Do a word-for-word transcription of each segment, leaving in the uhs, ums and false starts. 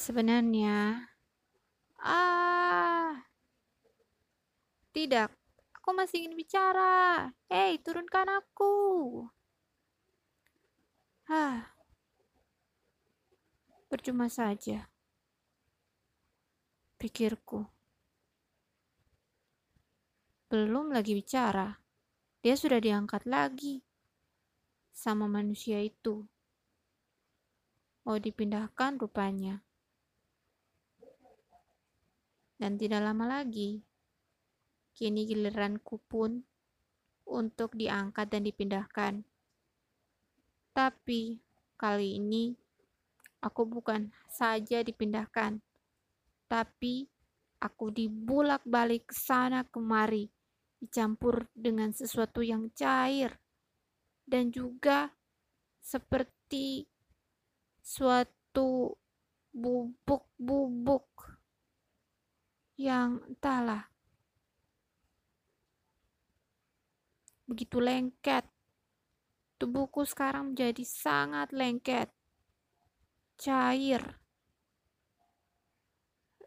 Sebenarnya, ah, tidak. Aku masih ingin bicara. Hei, turunkan aku. Hah. Percuma saja, pikirku. Belum lagi bicara, dia sudah diangkat lagi sama manusia itu. Mau dipindahkan rupanya. Dan tidak lama lagi, kini giliranku pun untuk diangkat dan dipindahkan. Tapi kali ini aku bukan saja dipindahkan, tapi aku dibulak-balik sana kemari, dicampur dengan sesuatu yang cair, dan juga seperti suatu bubuk-bubuk yang entahlah, begitu lengket. Tubuhku sekarang menjadi sangat lengket, cair.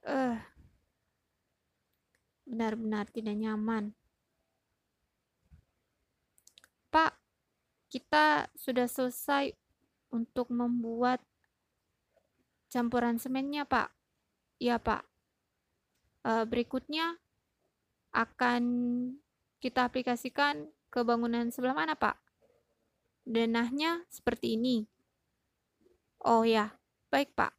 Eh, uh, benar-benar tidak nyaman. Pak, kita sudah selesai untuk membuat campuran semennya, Pak. Iya, Pak. E, berikutnya akan kita aplikasikan ke bangunan sebelah mana, Pak? Denahnya seperti ini. Oh ya, baik, Pak.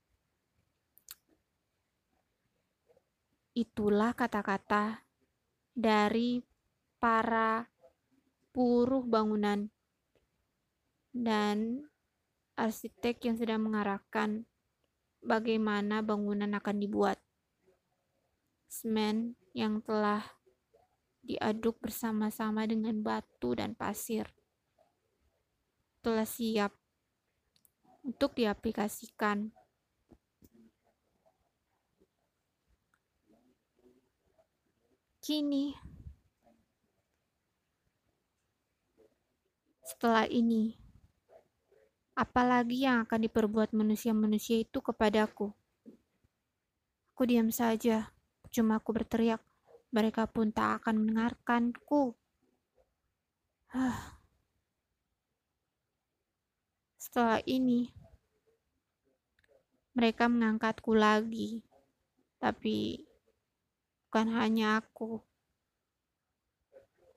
Itulah kata-kata dari para buruh bangunan dan arsitek yang sedang mengarahkan bagaimana bangunan akan dibuat. Semen yang telah diaduk bersama-sama dengan batu dan pasir telah siap untuk diaplikasikan. Kini, setelah ini, apalagi yang akan diperbuat manusia-manusia itu kepadaku? Aku diam saja, cuma aku berteriak. Mereka pun tak akan mendengarkanku. Huh. Setelah ini, mereka mengangkatku lagi, tapi bukan hanya aku.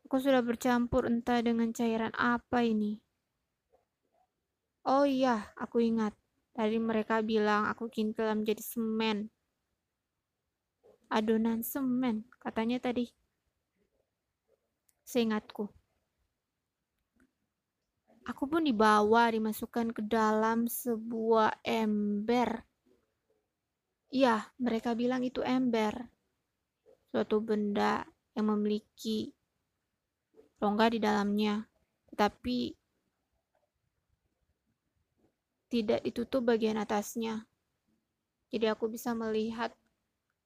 Aku sudah bercampur entah dengan cairan apa ini. Oh iya, aku ingat. Tadi mereka bilang aku kintil menjadi semen. Adonan semen, katanya tadi. Seingatku. Aku pun dibawa, dimasukkan ke dalam sebuah ember. Iya, mereka bilang itu ember. Suatu benda yang memiliki rongga di dalamnya, tetapi tidak ditutup bagian atasnya. Jadi aku bisa melihat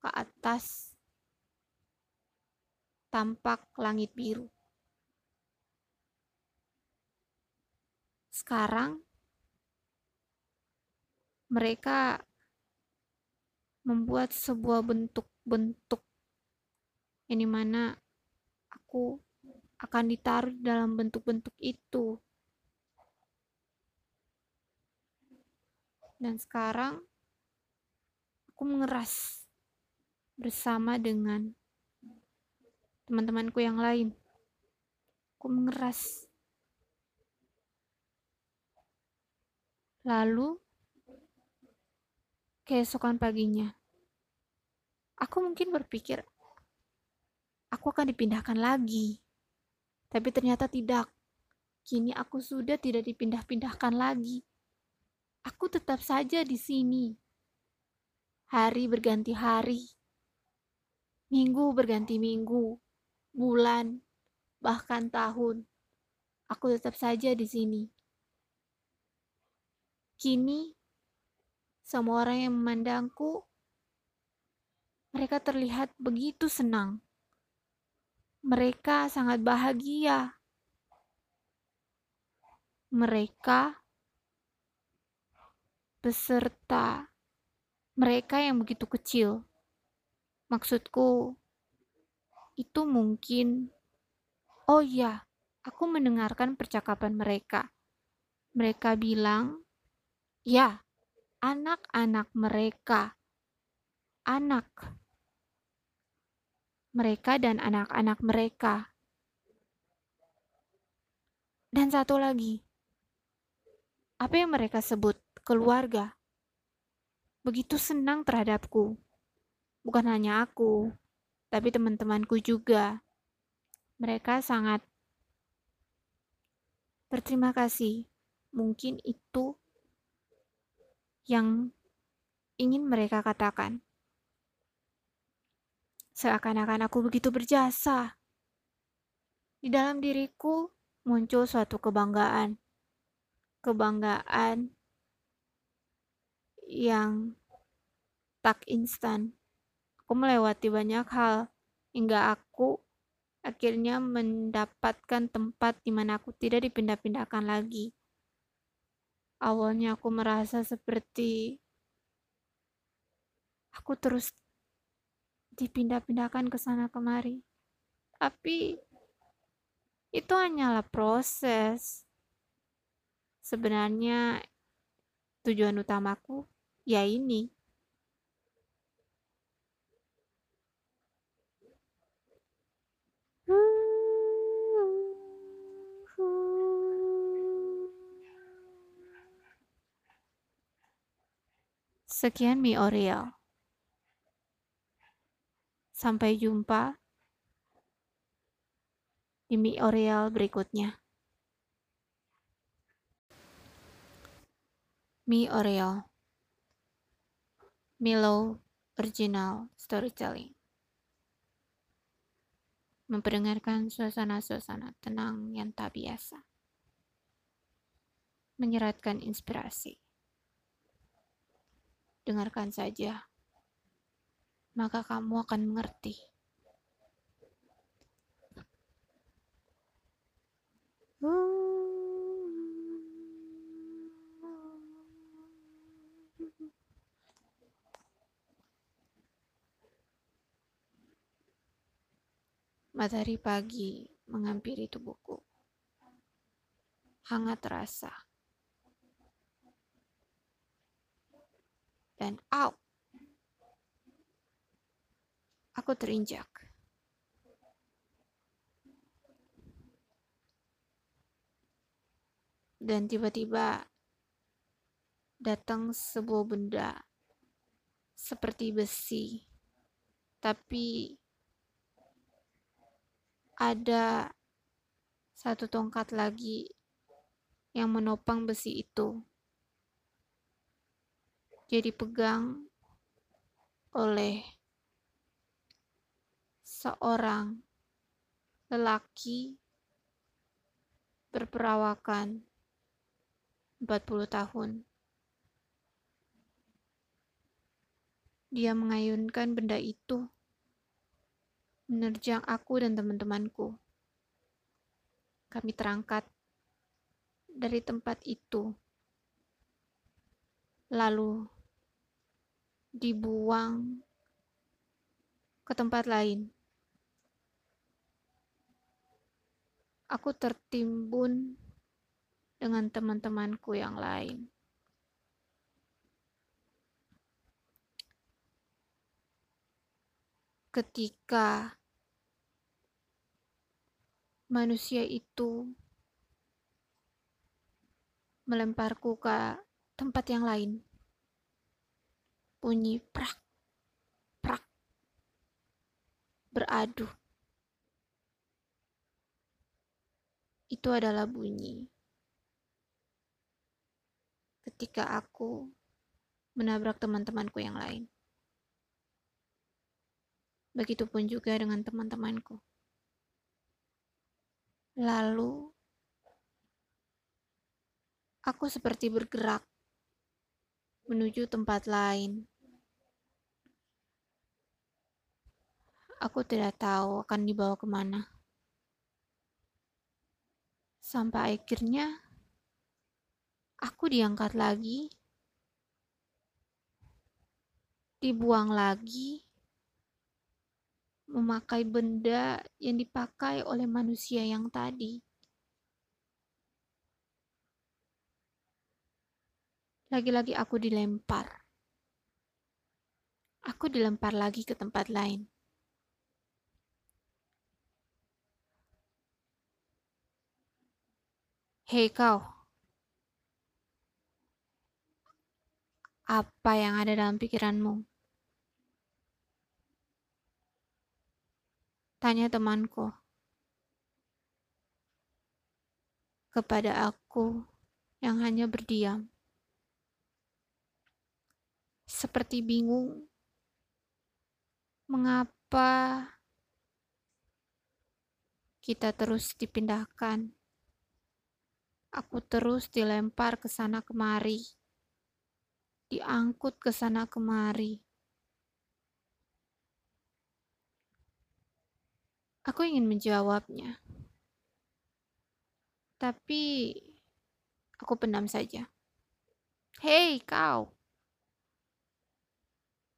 ke atas, tampak langit biru. Sekarang mereka membuat sebuah bentuk-bentuk yang dimana aku akan ditaruh dalam bentuk-bentuk itu. Dan sekarang aku mengeras bersama dengan teman-temanku yang lain. Aku mengeras. Lalu keesokan paginya, aku mungkin berpikir aku akan dipindahkan lagi. Tapi ternyata tidak. Kini aku sudah tidak dipindah-pindahkan lagi. Aku tetap saja di sini. Hari berganti hari. Minggu berganti minggu. Bulan, bahkan tahun. Aku tetap saja di sini. Kini, semua orang yang memandangku, mereka terlihat begitu senang. Mereka sangat bahagia. Mereka beserta mereka yang begitu kecil. Maksudku, itu mungkin, oh ya, aku mendengarkan percakapan mereka. Mereka bilang, ya, anak-anak mereka. Anak. Mereka dan anak-anak mereka. Dan satu lagi, apa yang mereka sebut? Keluarga. Begitu senang terhadapku. Bukan hanya aku, tapi teman-temanku juga. Mereka sangat berterima kasih. Mungkin itu yang ingin mereka katakan. Seakan-akan aku begitu berjasa. Di dalam diriku muncul suatu kebanggaan. Kebanggaan yang tak instan. Aku melewati banyak hal hingga aku akhirnya mendapatkan tempat di mana aku tidak dipindah-pindahkan lagi. Awalnya aku merasa seperti aku terus dipindah-pindahkan ke sana kemari. Tapi itu hanyalah proses. Sebenarnya tujuan utamaku ya ini. Sekian Mi Oriel. Sampai jumpa di Mi Oriel berikutnya. Mi Oriel. Milo Original Storytelling. Memperdengarkan suasana-suasana tenang yang tak biasa. Menyeratkan inspirasi. Dengarkan saja, maka kamu akan mengerti. Matahari pagi menghampiri tubuhku. Hangat terasa. Dan au, aku terinjak. Dan tiba-tiba datang sebuah benda seperti besi, tapi ada satu tongkat lagi yang menopang besi itu. Jadi pegang oleh seorang lelaki berperawakan empat puluh tahun. Dia mengayunkan benda itu menerjang aku dan teman-temanku. Kami terangkat dari tempat itu, lalu dibuang ke tempat lain. Aku tertimbun dengan teman-temanku yang lain. Ketika manusia itu melemparku ke tempat yang lain, bunyi prak, prak, beradu. Itu adalah bunyi ketika aku menabrak teman-temanku yang lain. Begitupun juga dengan teman-temanku. Lalu, aku seperti bergerak menuju tempat lain. Aku tidak tahu akan dibawa kemana. Sampai akhirnya, aku diangkat lagi dibuang lagi, memakai benda yang dipakai oleh manusia yang tadi. Lagi-lagi aku dilempar. Aku dilempar lagi ke tempat lain. Hei kau, apa yang ada dalam pikiranmu? Tanya temanku. Kepada aku yang hanya berdiam. Seperti bingung, mengapa kita terus dipindahkan? Aku terus dilempar ke sana kemari, diangkut ke sana kemari. Aku ingin menjawabnya, tapi aku pendam saja. Hei kau!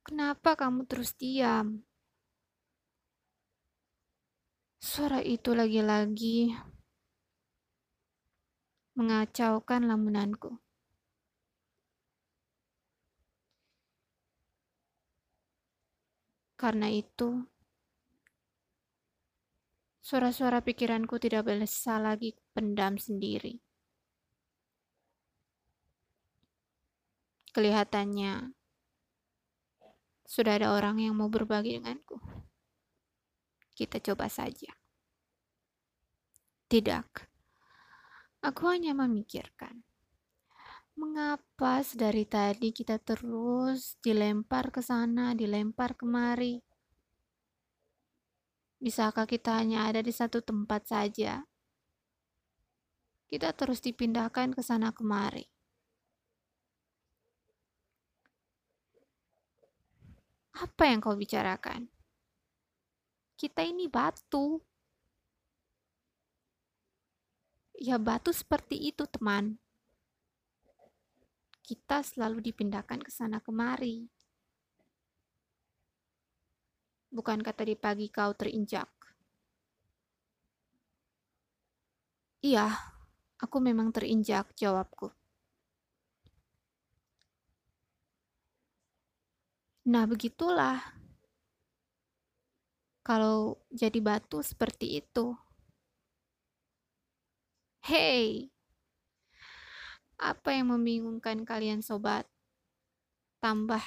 Kenapa kamu terus diam? Suara itu lagi-lagi mengacaukan lamunanku. Karena itu, suara-suara pikiranku tidak bisa lagi pendam sendiri. Kelihatannya, sudah ada orang yang mau berbagi denganku. Kita coba saja. Tidak. Aku hanya memikirkan. Mengapa dari tadi kita terus dilempar ke sana, dilempar kemari? Bisakah kita hanya ada di satu tempat saja? Kita terus dipindahkan ke sana kemari. Apa yang kau bicarakan? Kita ini batu. Ya, batu seperti itu, teman. Kita selalu dipindahkan ke sana kemari. Bukankah tadi pagi kau terinjak? Iya, aku memang terinjak, jawabku. Nah, begitulah. Kalau jadi batu seperti itu. Hei, apa yang membingungkan kalian, sobat? Tambah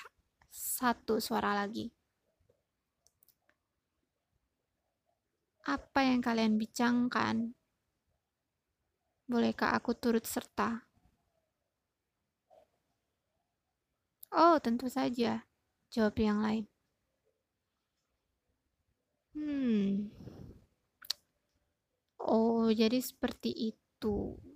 satu suara lagi. Apa yang kalian bincangkan? Bolehkah aku turut serta? Oh, tentu saja. Jawab yang lain. Hmm. Oh, jadi seperti itu.